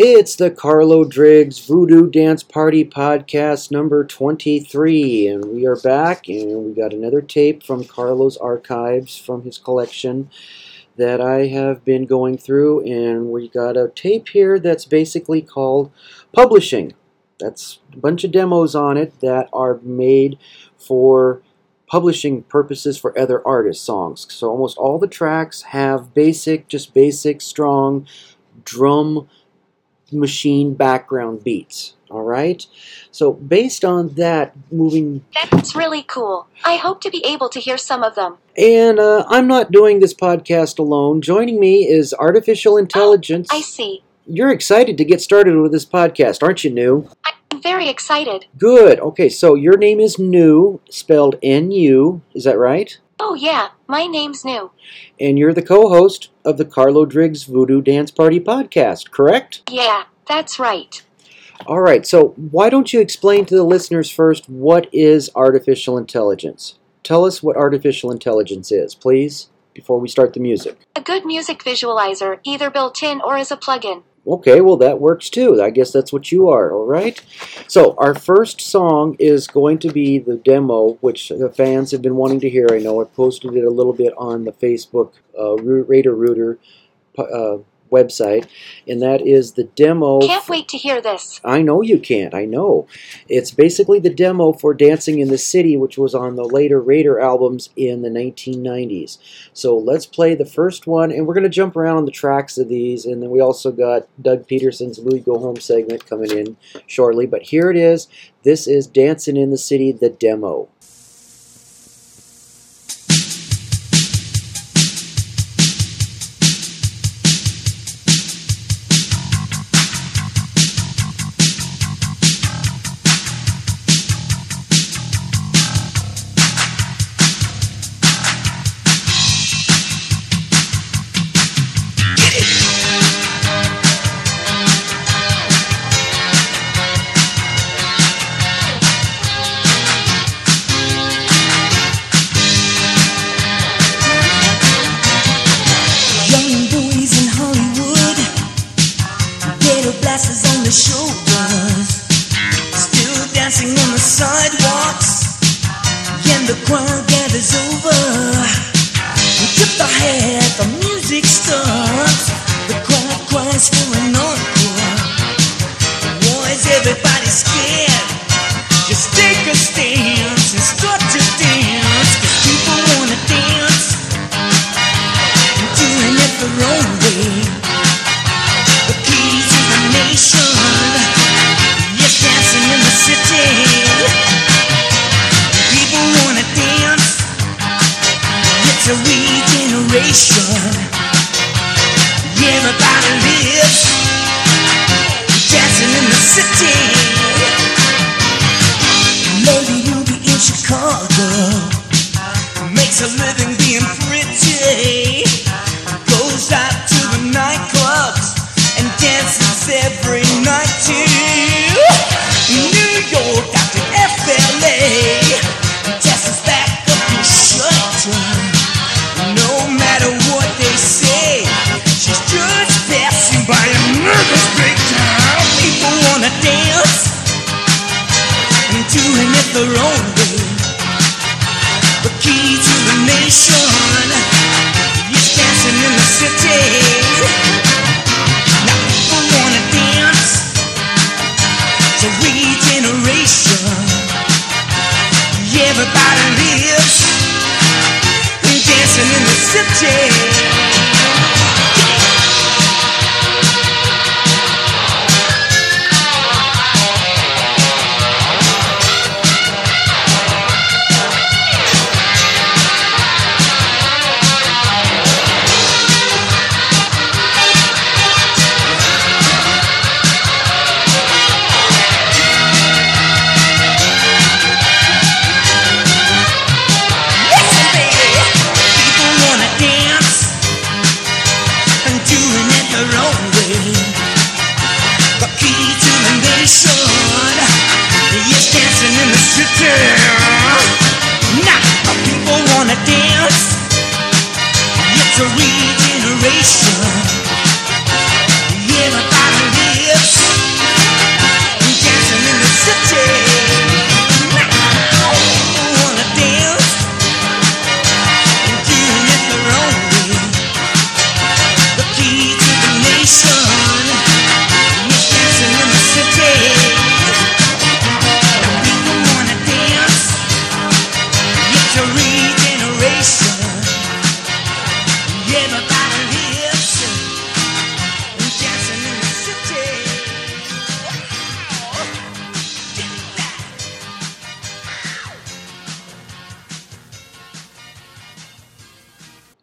It's the Carlo Driggs Voodoo Dance Party Podcast number 23, and we are back, and we got another tape from Carlo's archives, from his collection that I have been going through, and we got a tape here that's basically called Publishing. That's a bunch of demos on it that are made for publishing purposes for other artists' songs. So almost all the tracks have basic, strong drum machine background beats. All right? So based on that, moving... That's really cool. I hope to be able to hear some of them. And I'm not doing this podcast alone. Joining me is artificial intelligence. Oh, I see. You're excited to get started with this podcast, aren't you, New? I'm very excited. Good. Okay, so your name is New, spelled N-U. Is that right? Oh, yeah. My name's New. And you're the co-host of the Carlo Driggs Voodoo Dance Party Podcast, correct? Yeah, that's right. All right, so why don't you explain to the listeners first, what is artificial intelligence? Tell us what artificial intelligence is, please, before we start the music. A good music visualizer, either built in or as a plug-in. Okay, well, that works too. I guess that's what you are, all right? So our first song is going to be the demo, which the fans have been wanting to hear. I know I posted it a little bit on the Facebook Raider Router website, and that is the demo. Can't wait to hear this. I know you can't. I know. It's basically the demo for Dancing in the City, which was on the later Raider albums in the 1990s. So let's play the first one, and we're going to jump around on the tracks of these, and then we also got Doug Peterson's Louie Go Home segment coming in shortly, but here it is. This is Dancing in the City, the demo.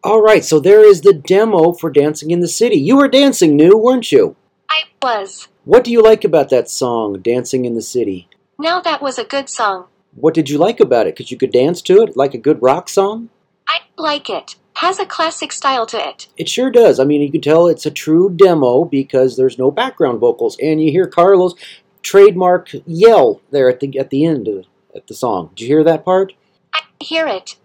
All right, so there is the demo for Dancing in the City. You were dancing, New, weren't you? I was. What do you like about that song, Dancing in the City? No, that was a good song. What did you like about it? Because you could dance to it, like a good rock song? I like it. Has a classic style to it. It sure does. I mean, you can tell it's a true demo because there's no background vocals. And you hear Carlo's trademark yell there at the end of the song. Did you hear that part? I hear it.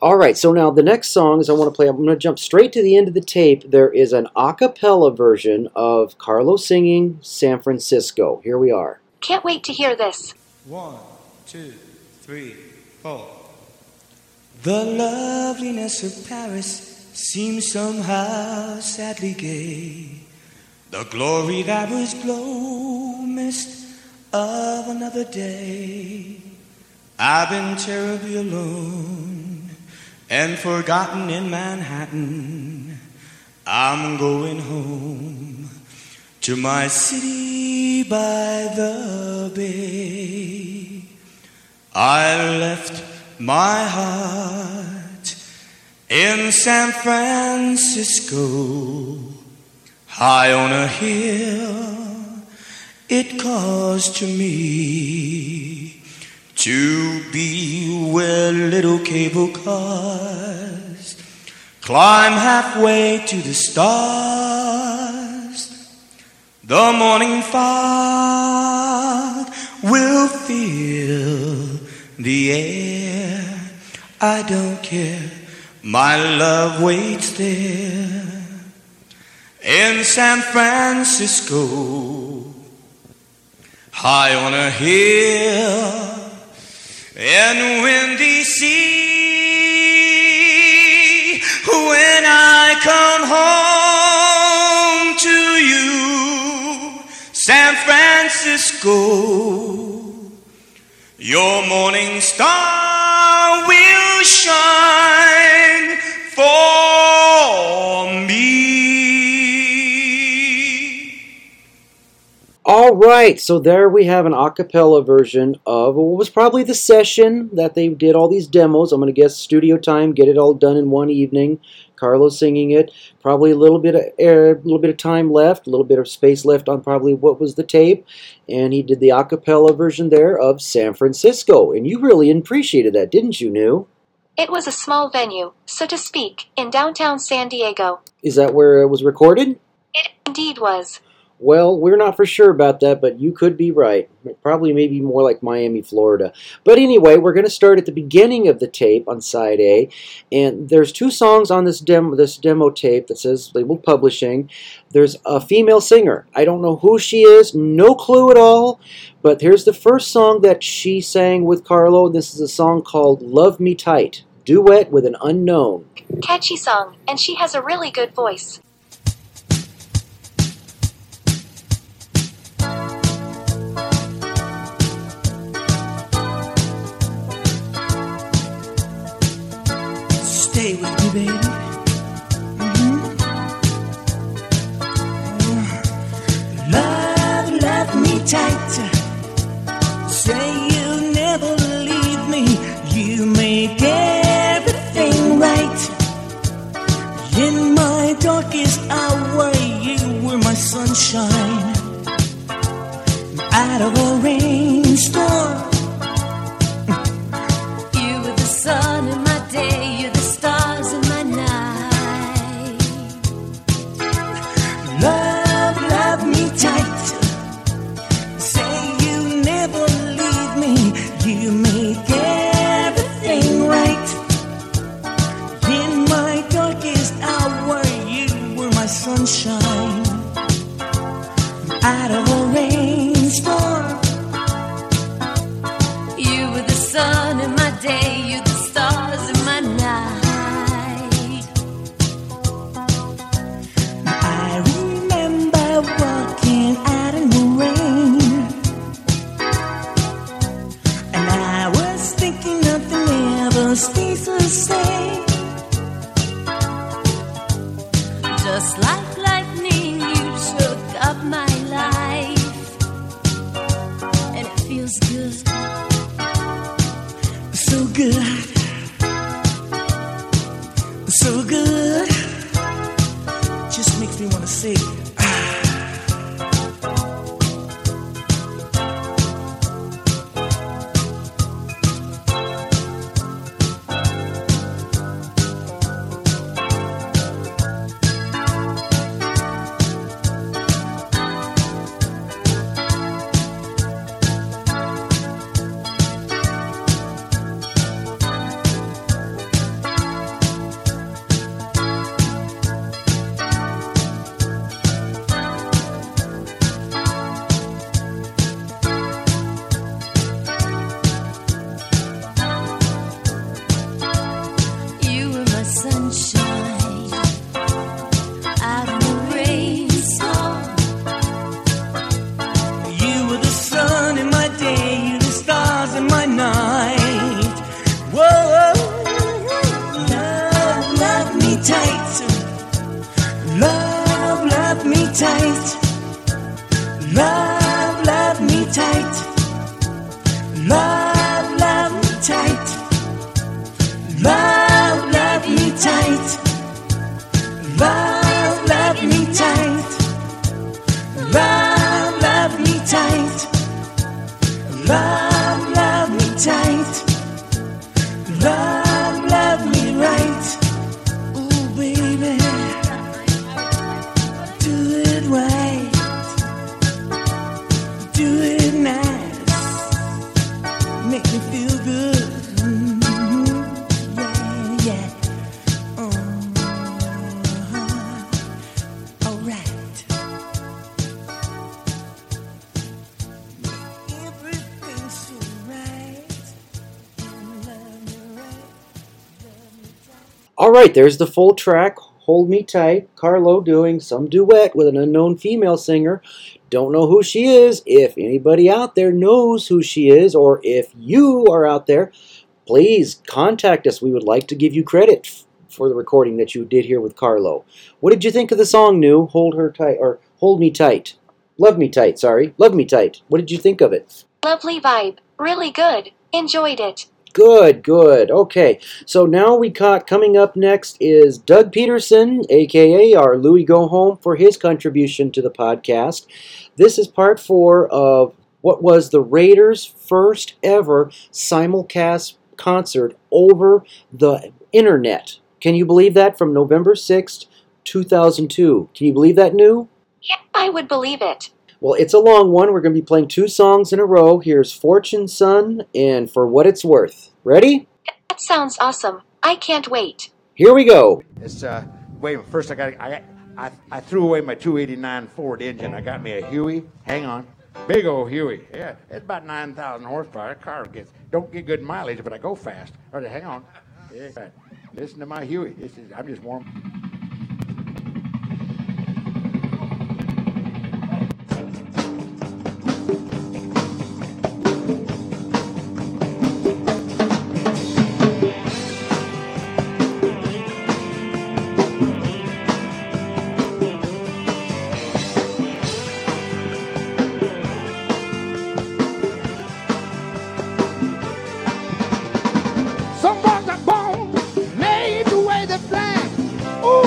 All right, so now the next song is I want to play. I'm going to jump straight to the end of the tape. There is an a cappella version of Carlo singing San Francisco. Here we are. Can't wait to hear this. 1, 2, 3, 4. The loveliness of Paris seems somehow sadly gay. The glory that was glow mist of another day. I've been terribly alone and forgotten in Manhattan. I'm going home to my city by the bay. I left my heart in San Francisco, high on a hill. It calls to me to be where little cable cars climb halfway to the stars. The morning fog will fill the air. I don't care, my love waits there in San Francisco, high on a hill. And when they see, when I come home to you, San Francisco, your morning star will shine for me. All right, so there we have an a cappella version of what was probably the session that they did all these demos. I'm going to guess studio time, get it all done in one evening. Carlo singing it, probably a little bit of air, a little bit of time left, a little bit of space left on probably what was the tape, and he did the a cappella version there of San Francisco, and you really appreciated that, didn't you, New? It was a small venue, so to speak, in downtown San Diego. Is that where it was recorded? It indeed was. Well, we're not for sure about that, but you could be right. Probably maybe more like Miami, Florida. But anyway, we're going to start at the beginning of the tape on side A. And there's two songs on this demo tape that says labeled publishing. There's a female singer. I don't know who she is. No clue at all. But here's the first song that she sang with Carlo. This is a song called Love Me Tight, duet with an unknown. Catchy song, and she has a really good voice. Stay with me, baby. Mm-hmm. Love, love me tight. Say you'll never leave me. You make everything right. In my darkest hour, you were my sunshine. Out of a rainstorm, you were the sun in my day. Sunshine out of a rainstorm. You were the sun in my day, you the stars in my night. I remember walking out in the rain, and I was thinking nothing ever stays the same. Just like lightning, you took up my life, and it feels good, so good, so good. to see. Alright, there's the full track, Hold Me Tight, Carlo doing some duet with an unknown female singer. Don't know who she is. If anybody out there knows who she is, or if you are out there, please contact us. We would like to give you credit for the recording that you did here with Carlo. What did you think of the song, New? Hold Her Tight, or Hold Me Tight. Love Me Tight, sorry. Love Me Tight. What did you think of it? Lovely vibe. Really good. Enjoyed it. Good. Okay, so now coming up next is Doug Peterson, a.k.a. our Louie Go Home, for his contribution to the podcast. This is part 4 of what was the Raiders' first ever simulcast concert over the internet. Can you believe that? From November 6th, 2002. Can you believe that, New? Yeah, I would believe it. Well, it's a long one. We're going to be playing 2 songs in a row. Here's Fortune Son and For What It's Worth. Ready? That sounds awesome. I can't wait. Here we go. It's wait, first I threw away my 289 Ford engine. I got me a Huey. Hang on. Big old Huey. Yeah, it's about 9,000 horsepower. That car don't get good mileage, but I go fast. All right, hang on. Yeah. Listen to my Huey. I'm just warm. Some was born laid away the flag. Ooh.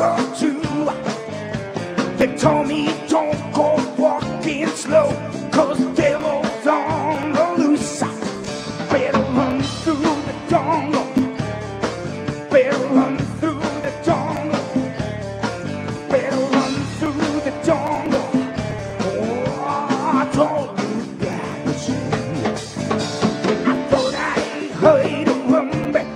listen to. They told me don't go walking slow, 'cause devil's on the loose. Better run through the jungle. Better run through the jungle. Better run through the jungle. Oh, I told you that was you. I thought I heard a run back.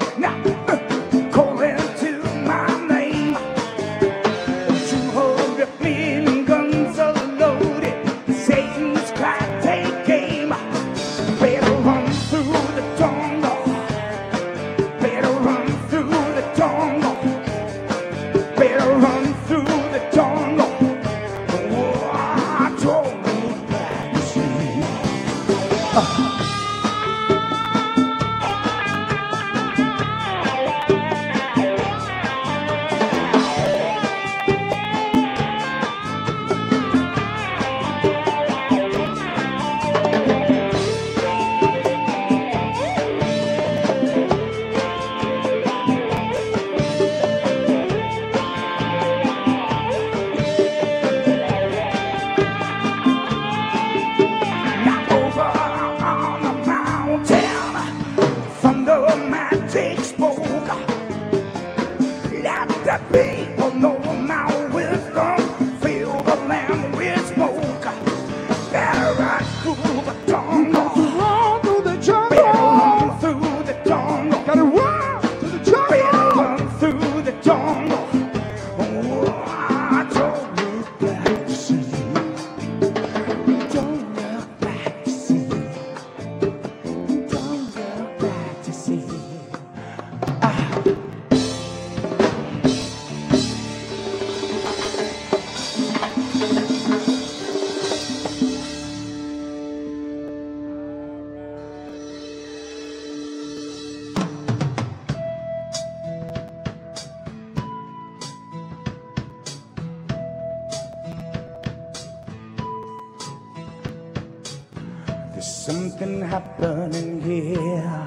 Something happening here,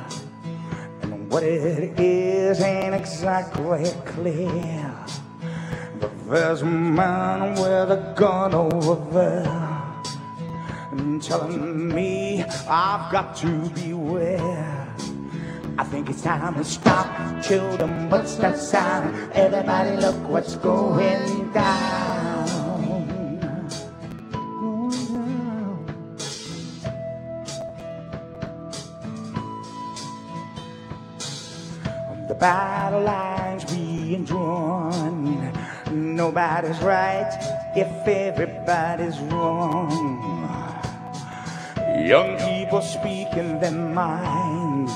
and what it is ain't exactly clear. But there's a man with a gun over there, and telling me I've got to beware. I think it's time to stop, children, what's that sound? Everybody look what's going down. The battle lines being drawn. Nobody's right if everybody's wrong. Young people speaking their minds,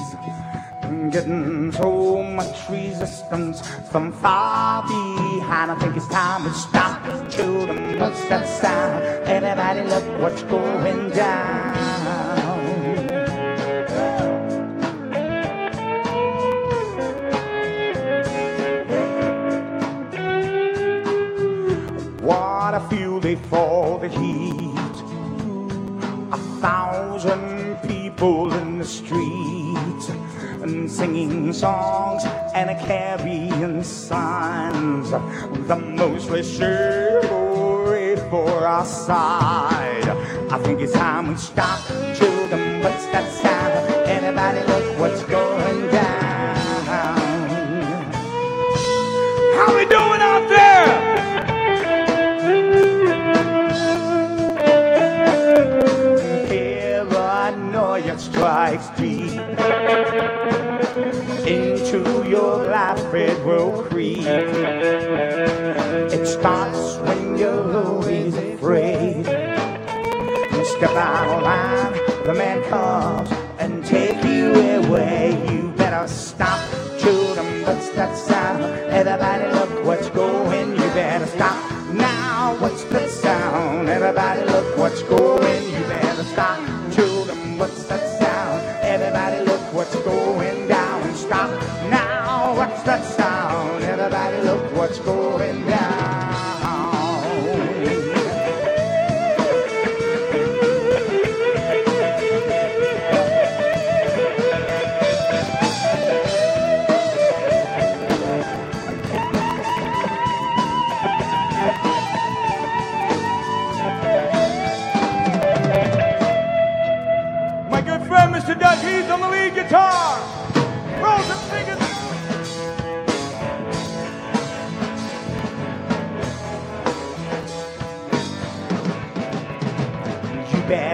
getting so much resistance from far behind. I think it's time to stop, children, what's that sound? Everybody look what's going down. What a fuel they for the heat. 1,000 people in the street, and singing songs and carrying signs. The mostly chivalry for our side. I think it's time we stop, children, what's that sound? Anybody look what's going down? How we doing out there? Strikes deep into your life, it will creep. It starts when you're always afraid. You step out of line, the man comes and take you away. You better stop, children, what's that sound? Everybody look what's going. You better stop now, what's that sound? Everybody look what's going. You better stop, children, what's that sound? Everybody look what's going down. Stop now, what's that sound? Everybody look what's going down.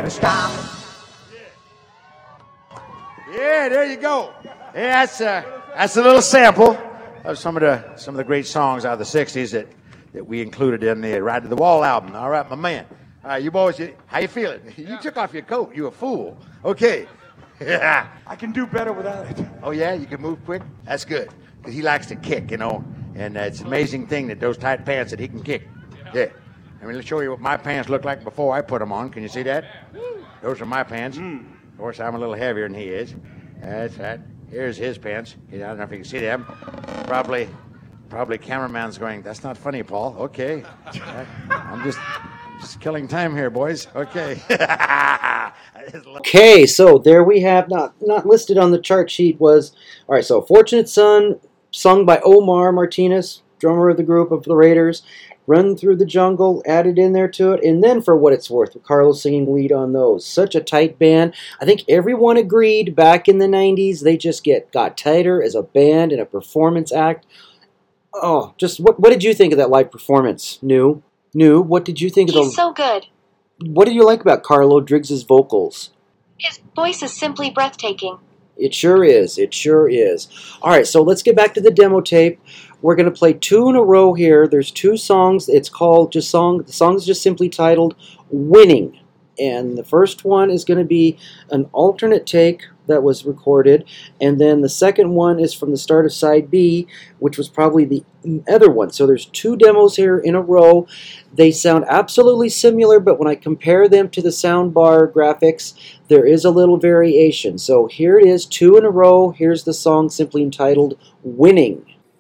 never stop. Yeah, there you go. Yeah, that's a little sample of some of the great songs out of the 60s that we included in the Ride to the Wall album. All right, my man. All right, you boys, how you feeling? You took off your coat. You a fool. Okay. Yeah. I can do better without it. Oh, yeah? You can move quick? That's good. Because he likes to kick, you know. And it's an amazing thing that those tight pants that he can kick. Yeah. I mean, let's show you what my pants look like before I put them on. Can you see that? Those are my pants. Of course, I'm a little heavier than he is. That's that. Here's his pants. I don't know if you can see them. Probably cameraman's going, that's not funny, Paul. Okay. I'm just killing time here, boys. Okay. Okay, so there we have, not listed on the chart sheet was, all right, so Fortunate Son, sung by Omar Martinez, drummer of the group of the Raiders, Run Through the Jungle, added in there to it, and then For What It's Worth, Carlos singing lead on those. Such a tight band. I think everyone agreed back in the 90s, they just got tighter as a band and a performance act. Oh, just what did you think of that live performance, New? What did you think of He's so good. What did you like about Carlo Driggs' vocals? His voice is simply breathtaking. It sure is. It sure is. All right, so let's get back to the demo tape. We're going to play two in a row here. There's two songs. It's called just song. The song is just simply titled Winning. And the first one is going to be an alternate take that was recorded. And then the second one is from the start of side B, which was probably the other one. So there's two demos here in a row. They sound absolutely similar, but when I compare them to the soundbar graphics, there is a little variation. So here it is, two in a row. Here's the song simply entitled Winning.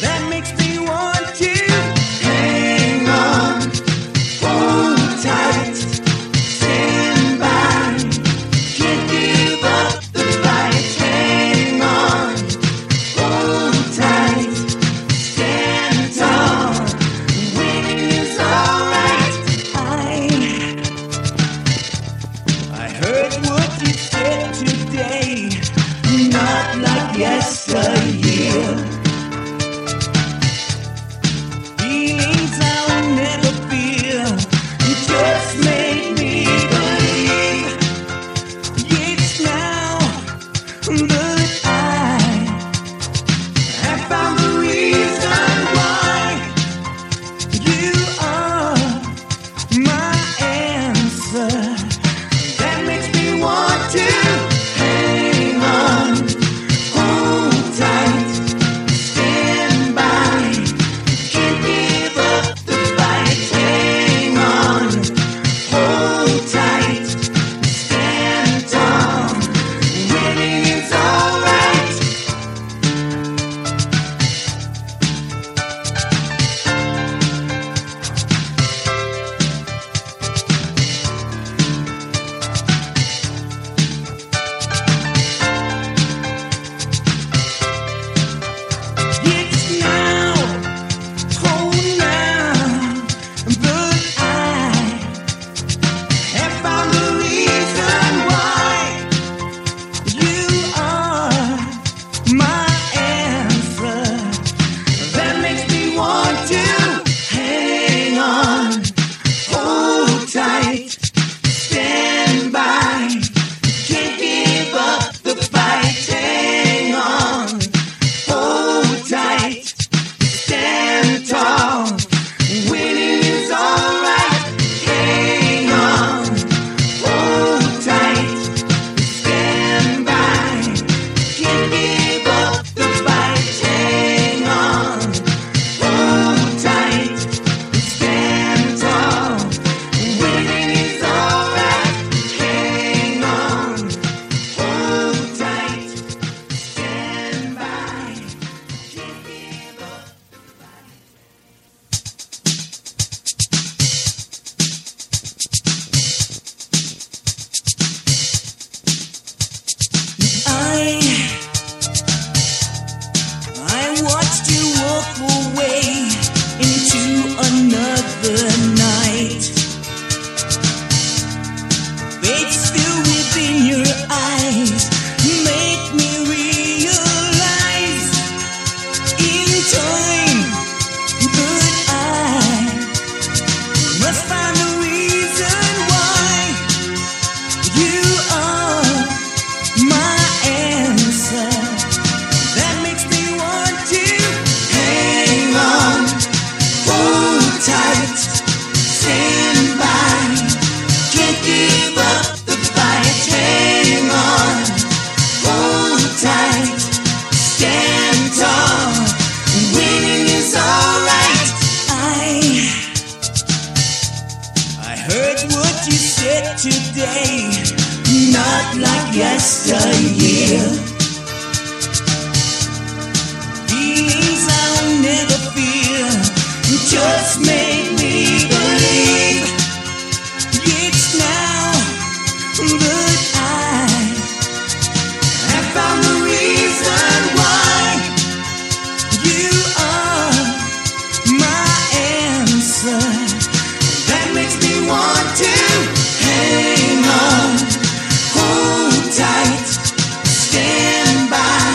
That makes me want to hang on. Oh. shit today, not like yesteryear. Feelings I'll never feel, just make me believe. It's now that I have found the reason why you are my answer. That makes me want to hang on, hold tight, stand by.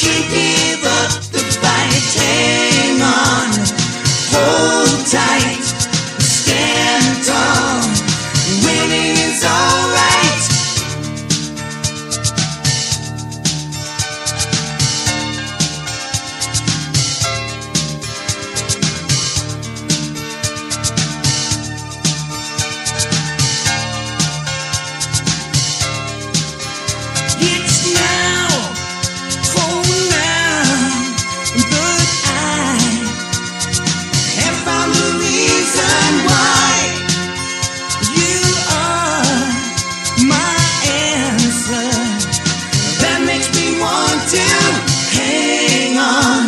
Can't give up the fight. Hang on, hold tight, stand tall. Winning is alright. It's now, oh now, that I have found the reason why you are my answer. That makes me want to hang on,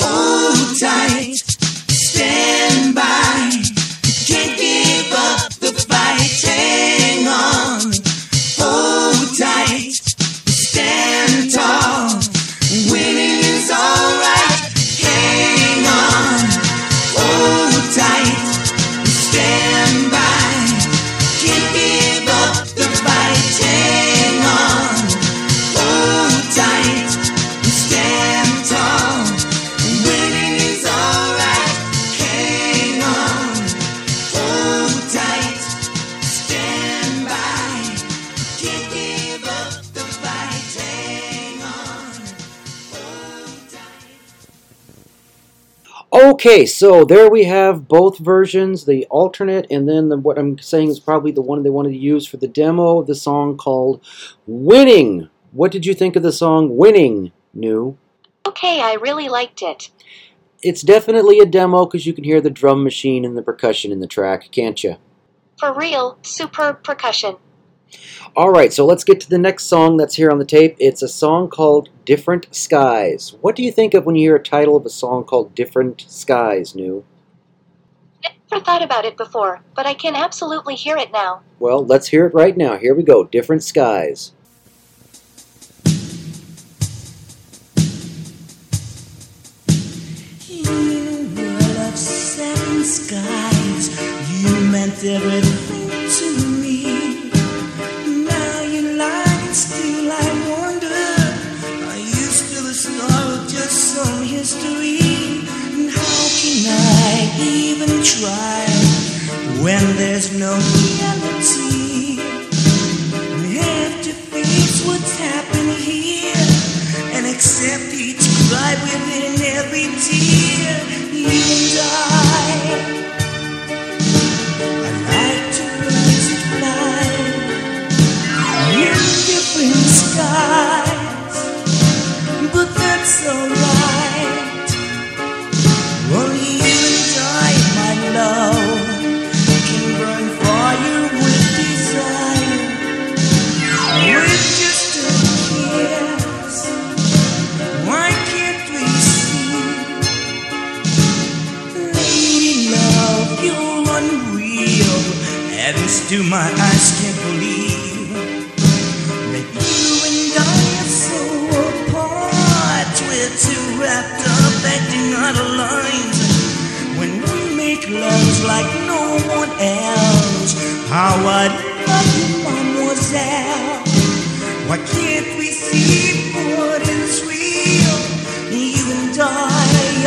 hold tight, stand by. Can't give up the fight. Hang on, hold tight, stand tall. Winning is alright. Hang on, hold tight, stand by. Can't give up the fight. Hang on, hold tight, stand tall. Winning is alright. Hang on, hold tight, stand by. Can't give up the fight. Hang on, hold tight. Okay, so there we have both versions, the alternate, and then what I'm saying is probably the one they wanted to use for the demo, the song called Winning. What did you think of the song Winning, New? Okay, I really liked it. It's definitely a demo because you can hear the drum machine and the percussion in the track, can't you? For real, superb percussion. All right, so let's get to the next song that's here on the tape. It's a song called Different Skies. What do you think of when you hear a title of a song called Different Skies, New? Never thought about it before, but I can absolutely hear it now. Well, let's hear it right now. Here we go, Different Skies. You were of seven skies, you meant everything to me. Now you lie and still I wonder, are you still a star with just some history? And how can I even try when there's no reality? We have to face what's happened here and accept each cry within every tear. You and I like to birds that fly in different skies, but that's alright. Only you and I, my love, can burn fire with desire. With just a kiss, why can't we see? Lady love, you're unreal. Heavens to my eyes, can't believe that you and I are so apart. We're too wrapped up, acting out of lines. When we make loves like no one else, how I'd love you, mademoiselle. Why can't we see what is real? You and I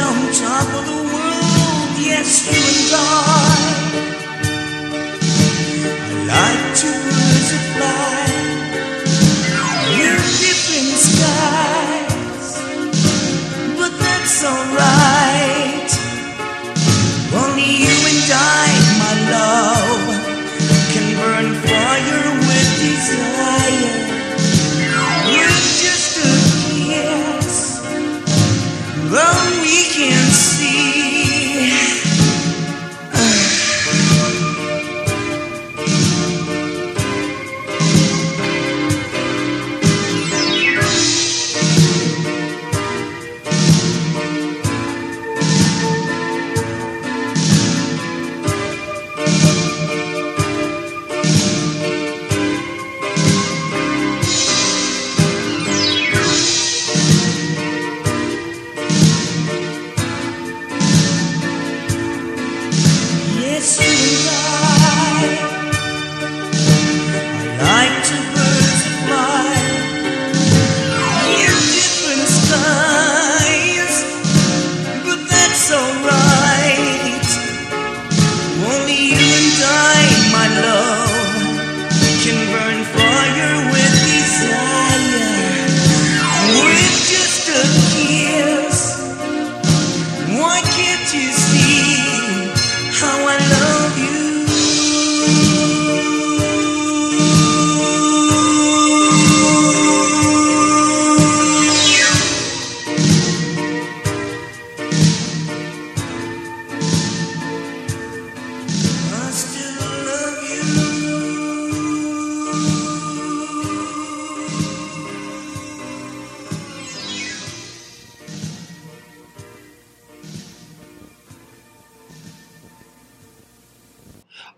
on top of the world, yes, you and I like two birds that fly in different skies, but that's alright. Only you and I, my love, can burn fire with desire. With just a kiss, though we can see.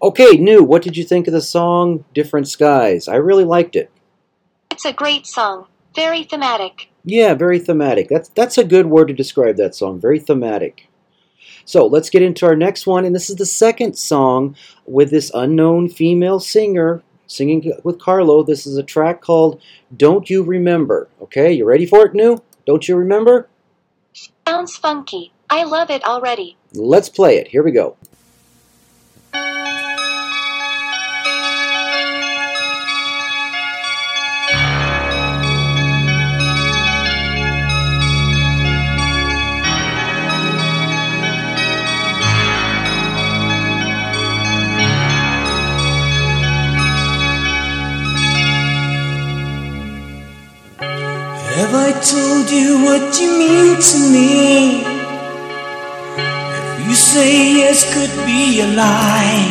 Okay, New, what did you think of the song, Different Skies? I really liked it. It's a great song. Very thematic. Yeah, very thematic. That's a good word to describe that song. Very thematic. So let's get into our next one. And this is the second song with this unknown female singer singing with Carlo. This is a track called Don't You Remember. Okay, you ready for it, New? Don't You Remember? Sounds funky. I love it already. Let's play it. Here we go. Have I told you what you mean to me? If you say yes, could be a lie.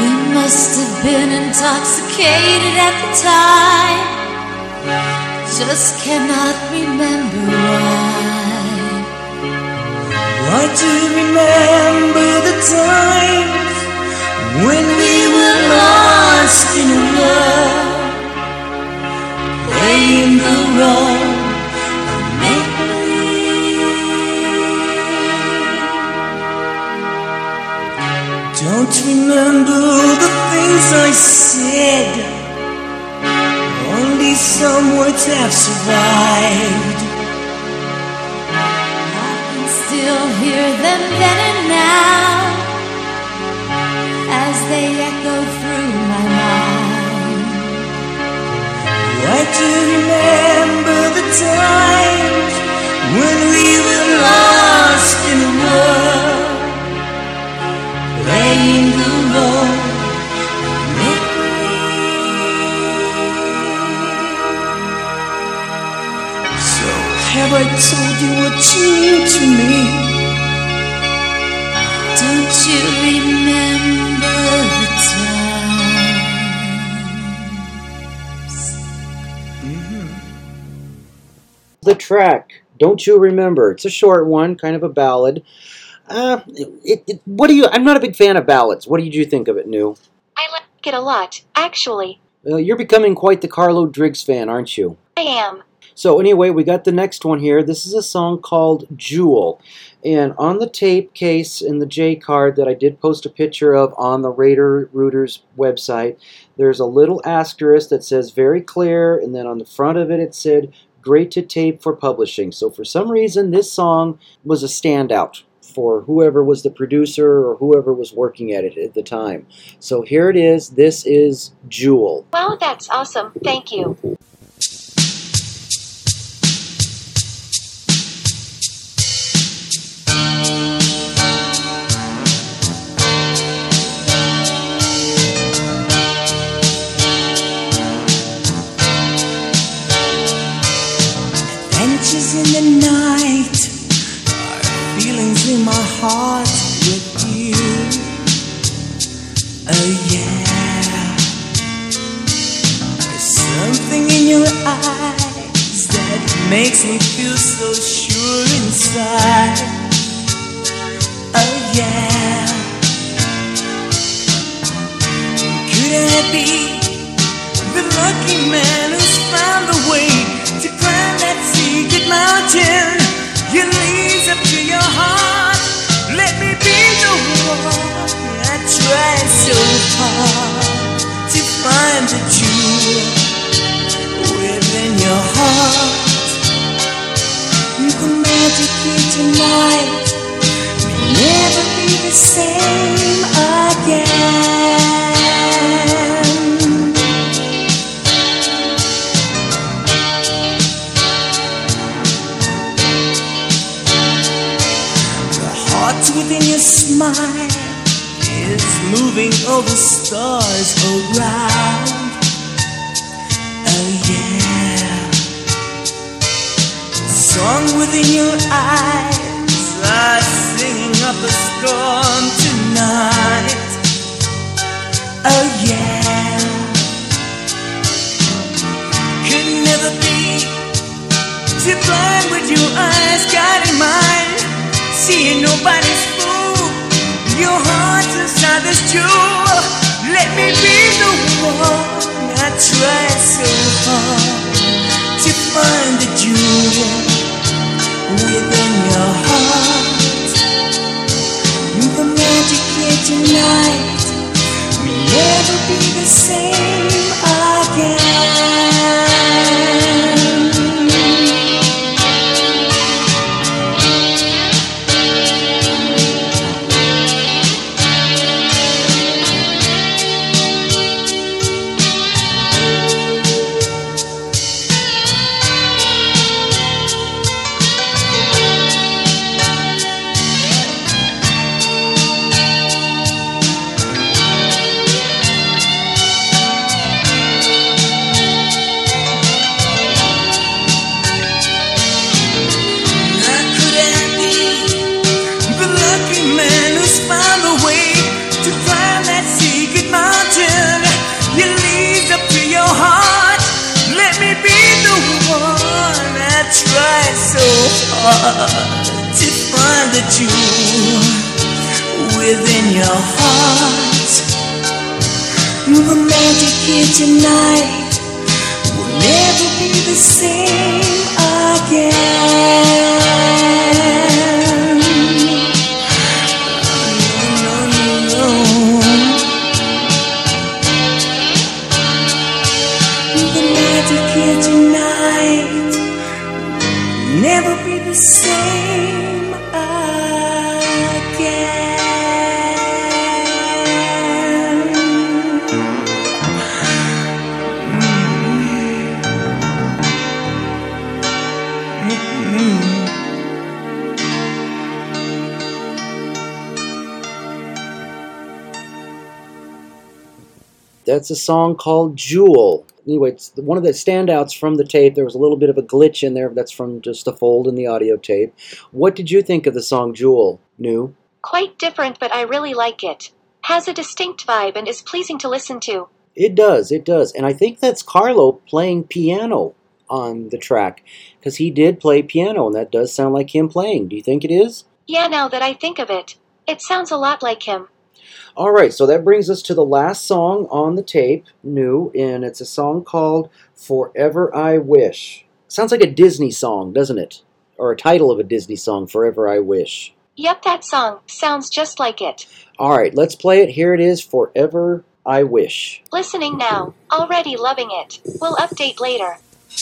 We must have been intoxicated at the time. Just cannot remember why. Why do you remember the times when we were lost in love? Playing the role of make-believe. Don't remember the things I said. Only some words have survived. I can still hear them then and now, as they echo through my mind. Why do you remember the times when we were lost in the world, playing the role of make-believe? So have I told you what you mean to me? Don't you remember the time? The track, Don't You Remember? It's a short one, kind of a ballad. I'm not a big fan of ballads. What did you think of it, New? I like it a lot, actually. Well, you're becoming quite the Carlo Driggs fan, aren't you? I am. So anyway, we got the next one here. This is a song called Jewel. And on the tape case in the J card that I did post a picture of on the Raider Reuters website, there's a little asterisk that says very clear, and then on the front of it, it said great to tape for publishing. So for some reason, this song was a standout for whoever was the producer or whoever was working at it at the time. So here it is. This is Jewel. Wow, that's awesome. Thank you. Makes me feel so sure inside. Oh yeah. Could I be the lucky man who's found a way to climb that secret mountain? It leads up to your heart. Let me be the one. I try so hard to find the jewel within your heart. The magic here tonight may never be the same again. The heart within your smile is moving over stars around. Oh yeah. Song within your eyes are singing up a storm tonight. Oh yeah. Could never be too blind with your eyes guiding mine, seeing nobody's fool. Your heart. find this jewel. Let me be the one. I tried so hard to find the jewel within your heart. The magic here tonight will never be the same again. To find the jewel within your heart. The magic here tonight will never be the same again. No. The magic here tonight never be the same again. That's a song called Jewel. Anyway, it's one of the standouts from the tape. There was a little bit of a glitch in there. That's from just a fold in the audio tape. What did you think of the song Jewel, New? Quite different, but I really like it. Has a distinct vibe and is pleasing to listen to. It does. And I think that's Carlo playing piano on the track, because he did play piano, and that does sound like him playing. Do you think it is? Yeah, now that I think of it, it sounds a lot like him. All right, so that brings us to the last song on the tape, New, and it's a song called Forever I Wish. Sounds like a Disney song, doesn't it? Or a title of a Disney song, Forever I Wish. Yep, that song. Sounds just like it. All right, let's play it. Here it is, Forever I Wish. Listening now. Already loving it. We'll update later. Yes.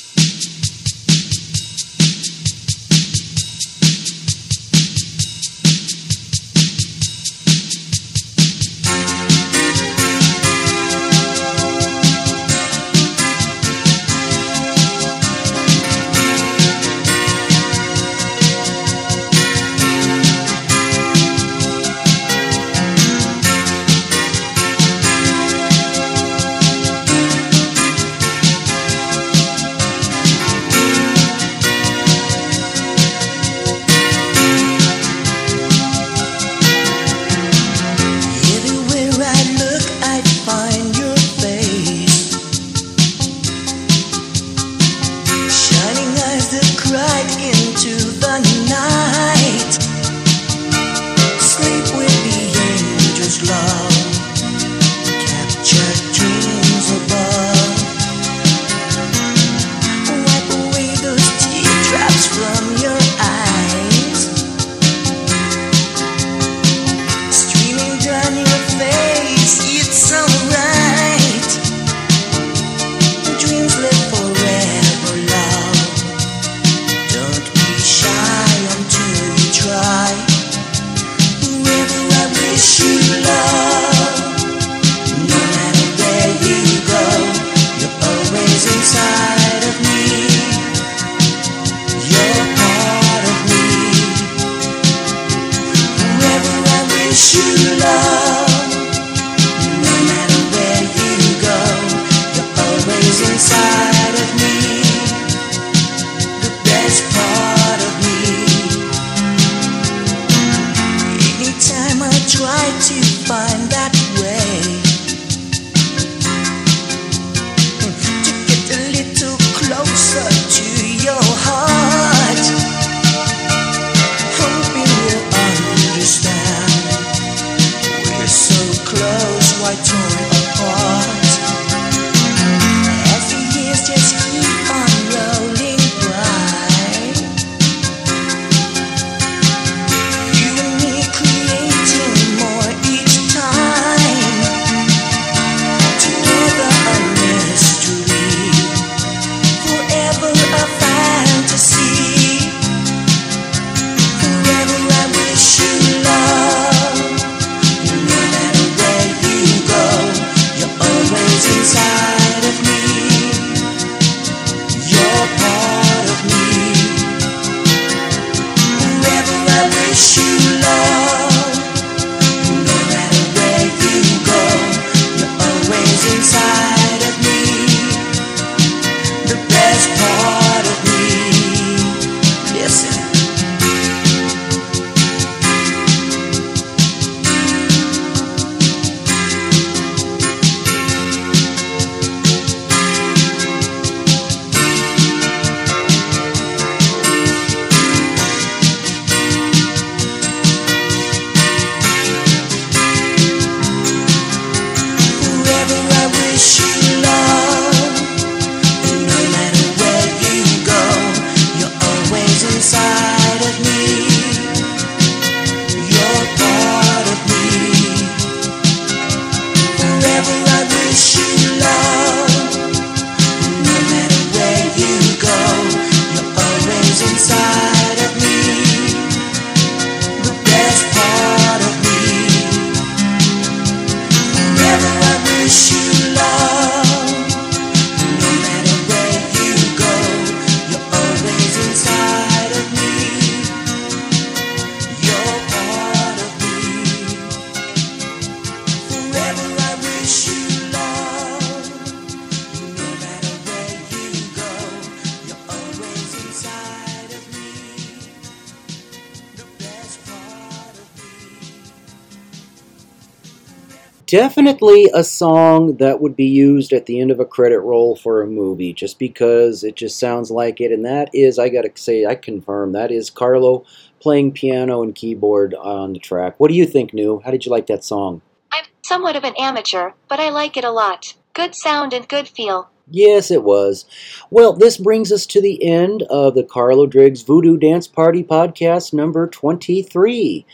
Definitely a song that would be used at the end of a credit roll for a movie, just because it just sounds like it. And that is, I gotta say, I confirm, that is Carlo playing piano and keyboard on the track. What do you think, New? How did you like that song? I'm somewhat of an amateur, but I like it a lot. Good sound and good feel. Yes, it was. Well, this brings us to the end of the Carlo Driggs Voodoo Dance Party Podcast number 23.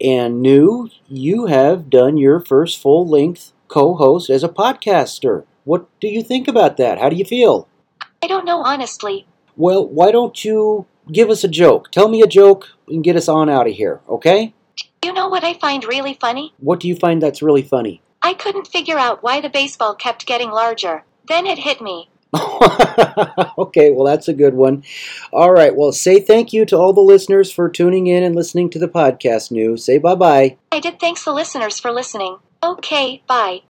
And New, you have done your first full-length co-host as a podcaster. What do you think about that? How do you feel? I don't know, honestly. Well, why don't you give us a joke? Tell me a joke and get us on out of here, okay? Do you know what I find really funny? What do you find that's really funny? I couldn't figure out why the baseball kept getting larger. Then it hit me. Okay, well, that's a good one. All right, well, say thank you to all the listeners for tuning in and listening to the podcast, New. Say bye-bye. I did. Thanks the listeners for listening. Okay, bye.